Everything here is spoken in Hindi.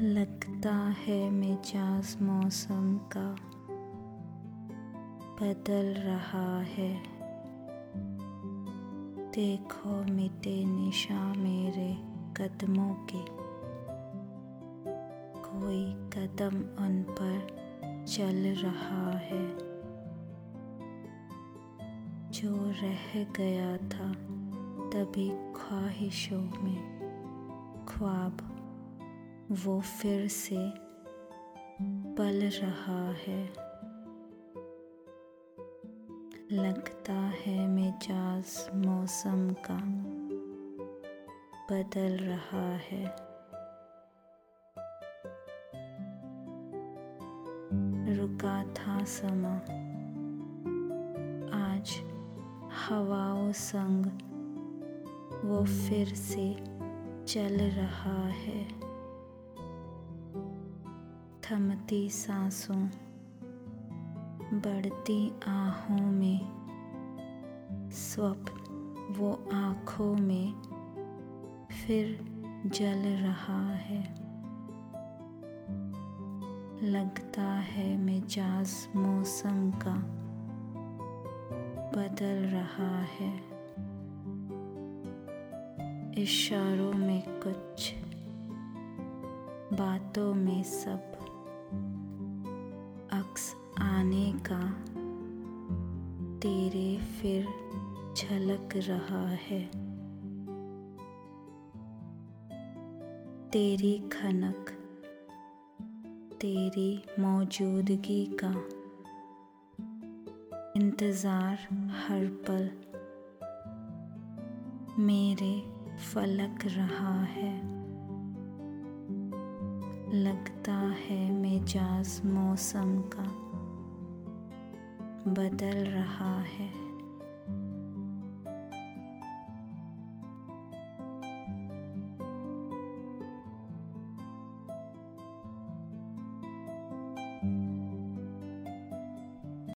लगता है मिजाज मौसम का बदल रहा है। देखो मिटे निशा मेरे कदमों के, कोई कदम उन पर चल रहा है। जो रह गया था तभी ख्वाहिशों में ख्वाब, वो फिर से पल रहा है। लगता है मिजाज मौसम का बदल रहा है। रुका था समा, आज हवाओं संग वो फिर से चल रहा है। थमती सांसों, बढ़ती आहों में स्वप्न वो आँखों में फिर जल रहा है। लगता है मिजाज मौसम का बदल रहा है। इशारों में कुछ, बातों में सब, अक्स आने का तेरे फिर झलक रहा है। तेरी खनक, तेरी मौजूदगी का इंतज़ार हर पल मेरे फलक रहा है। लगता है मिजाज मौसम का बदल रहा है।